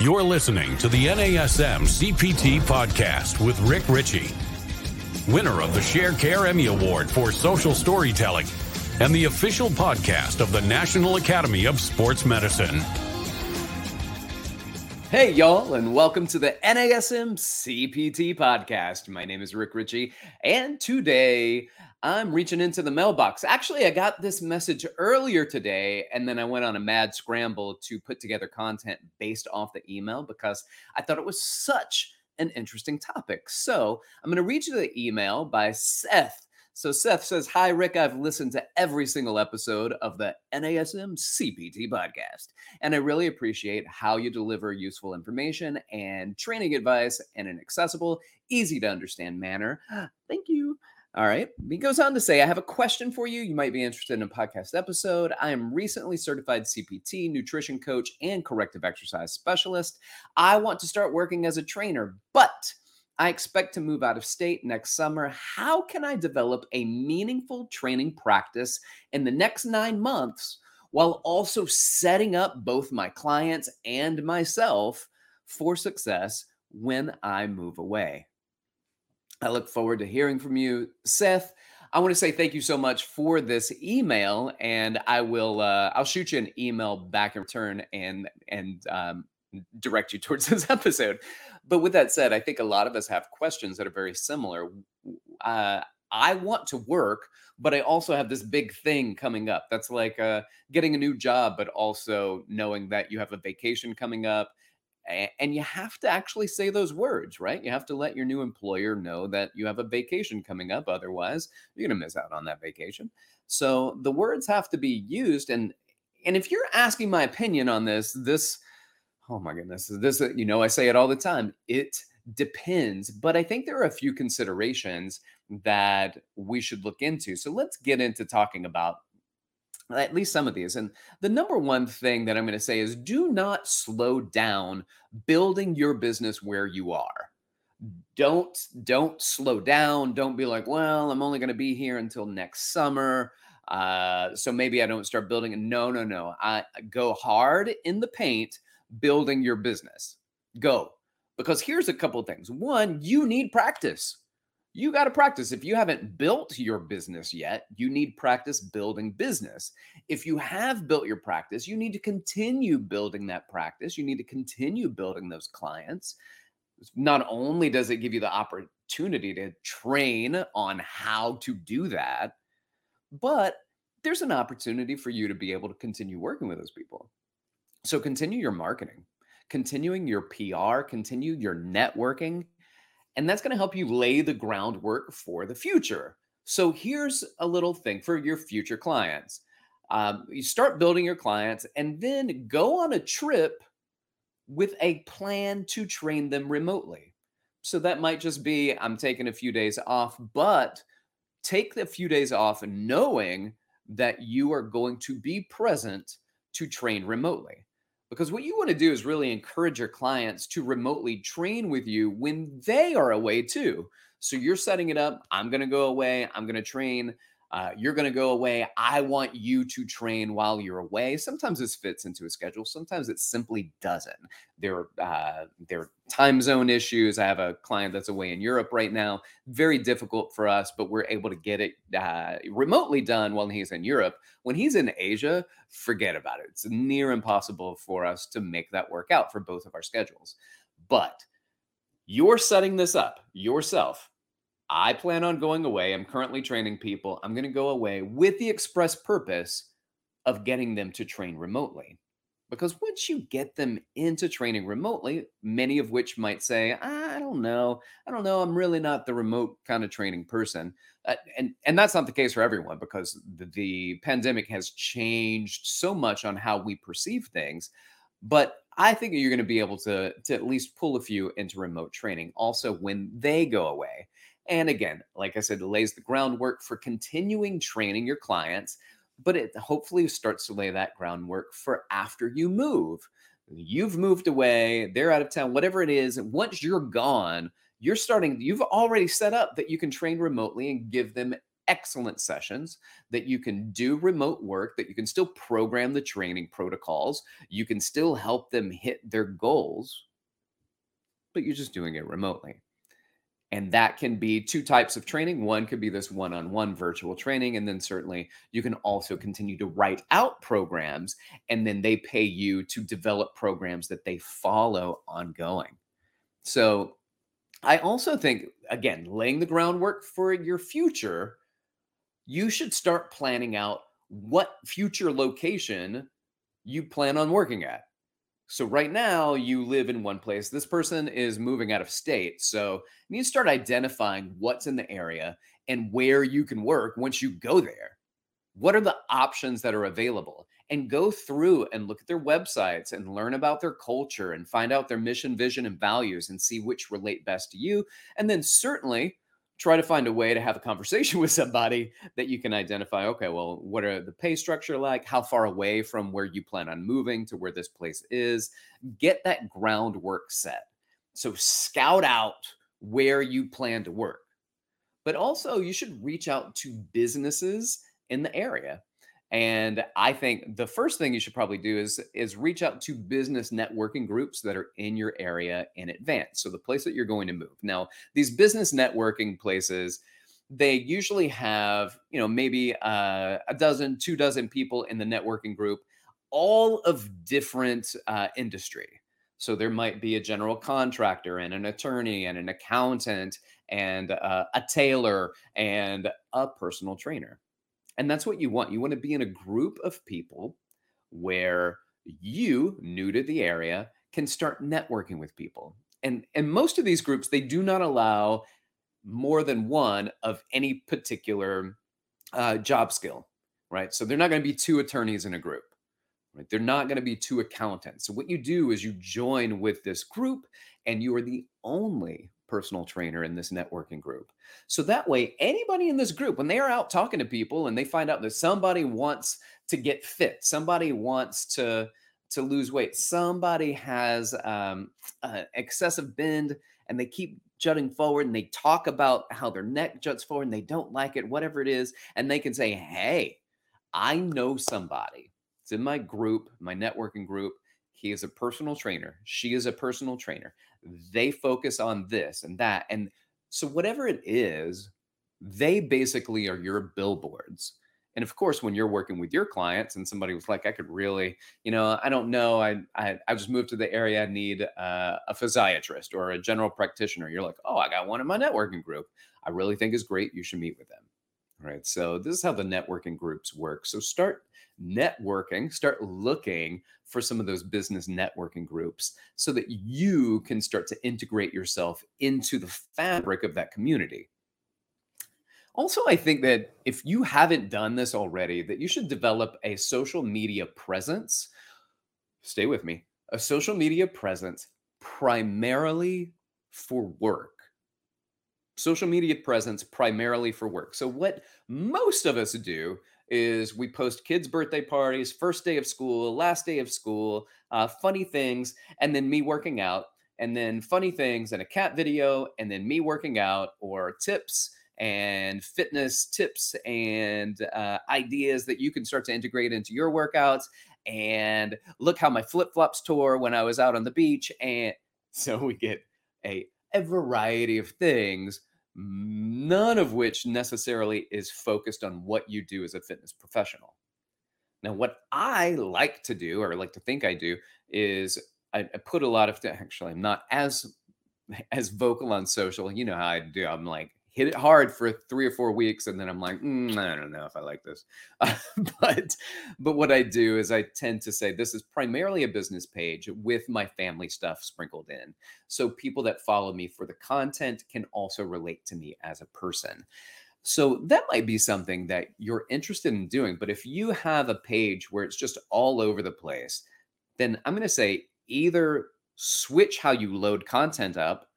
You're listening to the NASM CPT Podcast with Rick Ritchie, winner of the Share Care Emmy Award for Social Storytelling and the official podcast of the National Academy of Sports Medicine. Hey, y'all, and welcome to the NASM CPT Podcast. My name is Rick Ritchie, and today I'm reaching into the mailbox. Actually, I got this message earlier today, and then I went on a mad scramble to put together content based off the email because I thought it was such an interesting topic. So I'm going to read you the email by Seth. So Seth says, "Hi, Rick, I've listened to every single episode of the NASM CPT Podcast, and I really appreciate how you deliver useful information and training advice in an accessible, easy to understand manner. Thank you." All right. He goes on to say, "I have a question for you. You might be interested in a podcast episode. I am recently certified CPT, nutrition coach, and corrective exercise specialist. I want to start working as a trainer, but I expect to move out of state next summer. How can I develop a meaningful training practice in the next 9 months while also setting up both my clients and myself for success when I move away? I look forward to hearing from you, Seth." I want to say thank you so much for this email, and I will I'll shoot you an email back in return and direct you towards this episode. But with that said, I think a lot of us have questions that are very similar. I want to work, but I also have this big thing coming up. That's like getting a new job, but also knowing that you have a vacation coming up. And you have to actually say those words, right? You have to let your new employer know that you have a vacation coming up. Otherwise, you're going to miss out on that vacation. So the words have to be used. And if you're asking my opinion on this, oh my goodness, this, you know, I say it all the time. It depends. But I think there are a few considerations that we should look into. So let's get into talking about at least some of these. And the number one thing that I'm going to say is do not slow down building your business where you are. Don't slow down. Don't be like, well, I'm only going to be here until next summer. So maybe I don't start building it. No. I go hard in the paint building your business. Go. Because here's a couple of things. One, you need practice. You got to practice. If you haven't built your business yet, you need practice building business. If you have built your practice, you need to continue building that practice. You need to continue building those clients. Not only does it give you the opportunity to train on how to do that, but there's an opportunity for you to be able to continue working with those people. So continue your marketing, continuing your PR, continue your networking. And that's going to help you lay the groundwork for the future. So here's a little thing for your future clients. You start building your clients and then go on a trip with a plan to train them remotely. So that might just be, I'm taking a few days off, but take the few days off knowing that you are going to be present to train remotely. Because what you want to do is really encourage your clients to remotely train with you when they are away too. So you're setting it up. I'm going to go away. I'm going to train. You're going to go away. I want you to train while you're away. Sometimes this fits into a schedule. Sometimes it simply doesn't. There are time zone issues. I have a client that's away in Europe right now. Very difficult for us, but we're able to get it remotely done while he's in Europe. When he's in Asia, forget about it. It's near impossible for us to make that work out for both of our schedules. But you're setting this up yourself. I plan on going away. I'm currently training people. I'm going to go away with the express purpose of getting them to train remotely. Because once you get them into training remotely, many of which might say, I don't know. I'm really not the remote kind of training person. And that's not the case for everyone because the pandemic has changed so much on how we perceive things. But I think you're going to be able to at least pull a few into remote training also when they go away. And again, like I said, it lays the groundwork for continuing training your clients, but it hopefully starts to lay that groundwork for after you move. You've moved away, they're out of town, whatever it is. And once you're gone, you've already set up that you can train remotely and give them excellent sessions that you can do remote work, that you can still program the training protocols. You can still help them hit their goals, but you're just doing it remotely. And that can be two types of training. One could be this one-on-one virtual training. And then certainly you can also continue to write out programs, and then they pay you to develop programs that they follow ongoing. So I also think, again, laying the groundwork for your future, you should start planning out what future location you plan on working at. So right now you live in one place. This person is moving out of state. So you need to start identifying what's in the area and where you can work once you go there. What are the options that are available? And go through and look at their websites and learn about their culture and find out their mission, vision, and values and see which relate best to you. And then certainly try to find a way to have a conversation with somebody that you can identify, okay, well, what are the pay structure like? How far away from where you plan on moving to where this place is? Get that groundwork set. So scout out where you plan to work. But also you should reach out to businesses in the area. And I think the first thing you should probably do is reach out to business networking groups that are in your area in advance. So the place that you're going to move. Now, these business networking places, they usually have, maybe a dozen, 24 people in the networking group, all of different industry. So there might be a general contractor and an attorney and an accountant and a tailor and a personal trainer. And that's what you want. You want to be in a group of people where you, new to the area, can start networking with people. And most of these groups, they do not allow more than one of any particular job skill, right? So they're not going to be 2 attorneys in a group, right? They're not going to be 2 accountants. So what you do is you join with this group, and you are the only personal trainer in this networking group. So that way, anybody in this group, when they are out talking to people and they find out that somebody wants to get fit, somebody wants to lose weight, somebody has an excessive bend and they keep jutting forward and they talk about how their neck juts forward and they don't like it, whatever it is, and they can say, hey, I know somebody. It's in my group, my networking group. He is a personal trainer. She is a personal trainer. They focus on this and that. And so whatever it is, they basically are your billboards. And of course, when you're working with your clients and somebody was like, I could really, I don't know. I just moved to the area. I need a physiatrist or a general practitioner. You're like, oh, I got one in my networking group. I really think is great. You should meet with them. All right. So this is how the networking groups work. So start networking, start looking for some of those business networking groups so that you can start to integrate yourself into the fabric of that community. Also, I think that if you haven't done this already, that you should develop a social media presence. Stay with me. A social media presence primarily for work. Social media presence primarily for work. So what most of us do is we post kids' birthday parties, first day of school, last day of school, funny things, and then me working out, and then funny things and a cat video, and then me working out, or tips and fitness tips and ideas that you can start to integrate into your workouts, and look how my flip-flops tore when I was out on the beach. And so we get a variety of things, none of which necessarily is focused on what you do as a fitness professional. Now, what I like to do, or like to think I do, is I put a lot of, actually, I'm not as vocal on social. You know how I do. I'm like, hit it hard for 3 or 4 weeks. And then I'm like, I don't know if I like this. But what I do is I tend to say, this is primarily a business page with my family stuff sprinkled in. So people that follow me for the content can also relate to me as a person. So that might be something that you're interested in doing. But if you have a page where it's just all over the place, then I'm going to say either switch how you load content up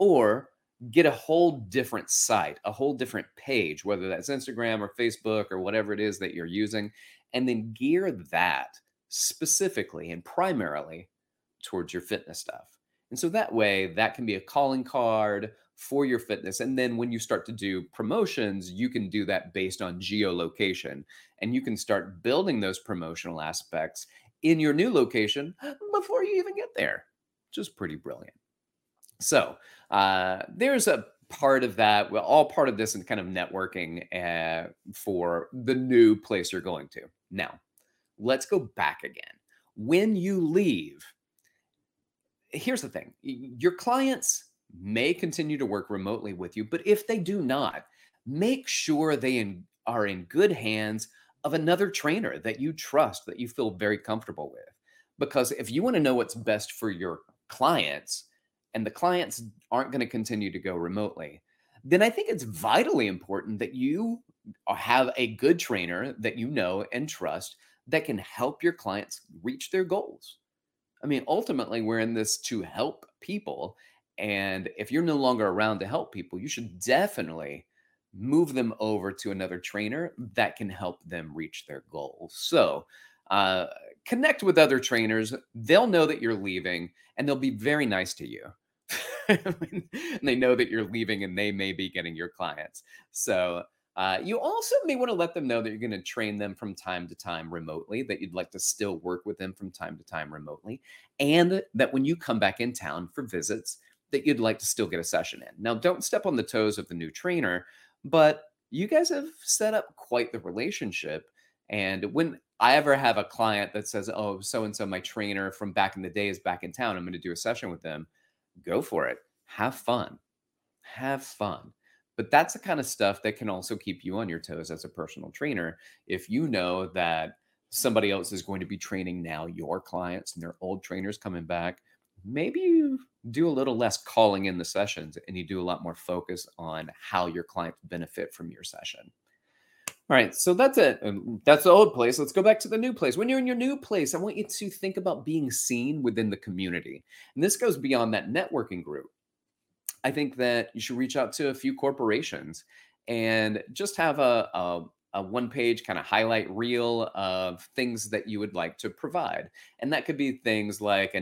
or get a whole different site, a whole different page, whether that's Instagram or Facebook or whatever it is that you're using, and then gear that specifically and primarily towards your fitness stuff. And so that way, that can be a calling card for your fitness. And then when you start to do promotions, you can do that based on geolocation. And you can start building those promotional aspects in your new location before you even get there, which is pretty brilliant. So there's a part of that, well, all part of this and kind of networking for the new place you're going to. Now, let's go back again. When you leave, here's the thing. Your clients may continue to work remotely with you, but if they do not, make sure they are in good hands of another trainer that you trust, that you feel very comfortable with. Because if you want to know what's best for your clients and the clients aren't going to continue to go remotely, then I think it's vitally important that you have a good trainer that you know and trust that can help your clients reach their goals. I mean, ultimately, we're in this to help people. And if you're no longer around to help people, you should definitely move them over to another trainer that can help them reach their goals. So connect with other trainers. They'll know that you're leaving and they'll be very nice to you. And they know that you're leaving and they may be getting your clients. So you also may want to let them know that you're going to train them from time to time remotely, that you'd like to still work with them from time to time remotely, and that when you come back in town for visits, that you'd like to still get a session in. Now, don't step on the toes of the new trainer, but you guys have set up quite the relationship. And when I ever have a client that says, oh, so-and-so, my trainer from back in the day is back in town, I'm going to do a session with them, go for it. Have fun. But that's the kind of stuff that can also keep you on your toes as a personal trainer. If you know that somebody else is going to be training now your clients and their old trainers coming back, maybe you do a little less calling in the sessions and you do a lot more focus on how your clients benefit from your session. All right, so that's it. That's the old place. Let's go back to the new place. When you're in your new place, I want you to think about being seen within the community. And this goes beyond that networking group. I think that you should reach out to a few corporations and just have a one-page kind of highlight reel of things that you would like to provide. And that could be things like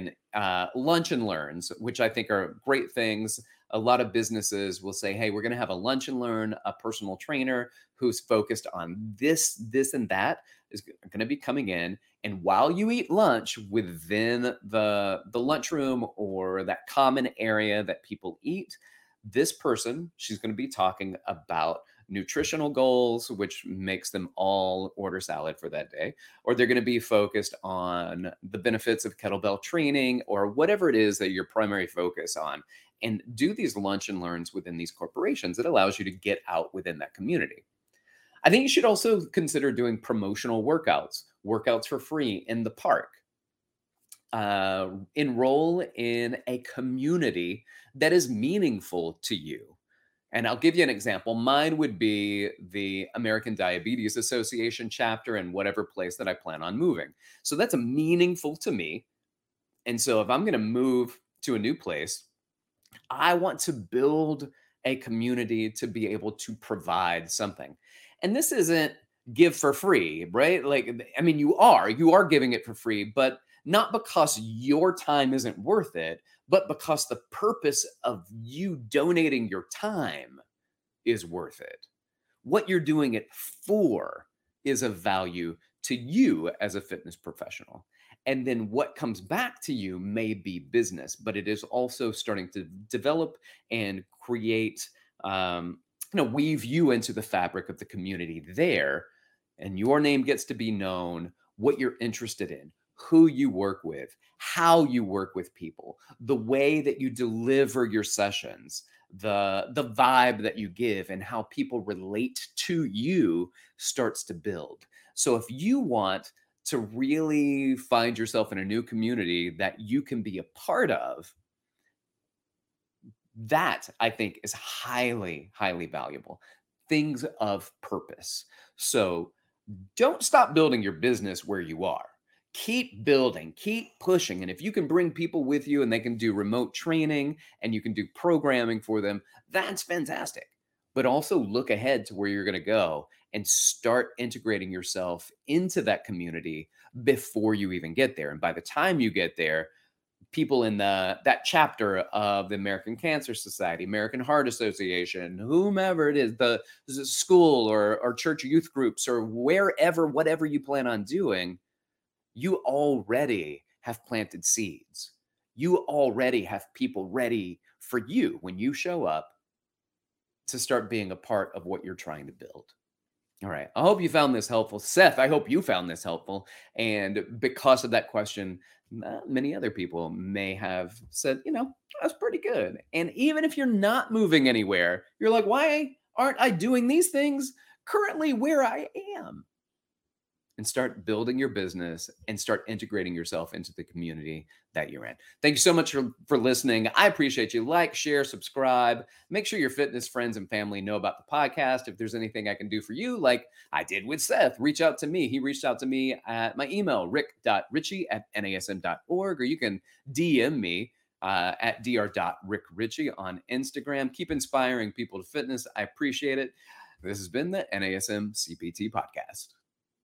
lunch and learns, which I think are great things. A lot of businesses will say, hey, we're going to have a lunch and learn. A personal trainer who's focused on this, and that is going to be coming in. And while you eat lunch within the lunchroom or that common area that people eat, this person, she's going to be talking about nutritional goals, which makes them all order salad for that day, or they're going to be focused on the benefits of kettlebell training or whatever it is that your primary focus on. And do these lunch and learns within these corporations. It allows you to get out within that community. I think you should also consider doing promotional workouts for free in the park. Enroll in a community that is meaningful to you. And I'll give you an example. Mine would be the American Diabetes Association chapter in whatever place that I plan on moving. So that's meaningful to me. And so if I'm going to move to a new place, I want to build a community to be able to provide something. And this isn't give for free, right? Like, I mean, you are giving it for free, but not because your time isn't worth it, but because the purpose of you donating your time is worth it. What you're doing it for is of value to you as a fitness professional. And then what comes back to you may be business, but it is also starting to develop and create, weave you into the fabric of the community there. And your name gets to be known, what you're interested in, who you work with, how you work with people, the way that you deliver your sessions, the vibe that you give, and how people relate to you starts to build. So if you want to really find yourself in a new community that you can be a part of, that I think is highly, highly valuable. Things of purpose. So don't stop building your business where you are. Keep building, keep pushing. And if you can bring people with you and they can do remote training and you can do programming for them, that's fantastic. But also look ahead to where you're going to go and start integrating yourself into that community before you even get there. And by the time you get there, people in that chapter of the American Cancer Society, American Heart Association, whomever it is, the school or church youth groups or wherever, whatever you plan on doing, you already have planted seeds. You already have people ready for you when you show up to start being a part of what you're trying to build. All right. I hope you found this helpful. Seth, I hope you found this helpful. And because of that question, many other people may have said, you know, that's pretty good. And even if you're not moving anywhere, you're like, why aren't I doing these things currently where I am? And start building your business and start integrating yourself into the community that you're in. Thank you so much for listening. I appreciate you. Like, share, subscribe. Make sure your fitness friends and family know about the podcast. If there's anything I can do for you, like I did with Seth, reach out to me. He reached out to me at my email, rick.ritchie@nasm.org, or you can DM me at dr.rickritchie on Instagram. Keep inspiring people to fitness. I appreciate it. This has been the NASM CPT Podcast.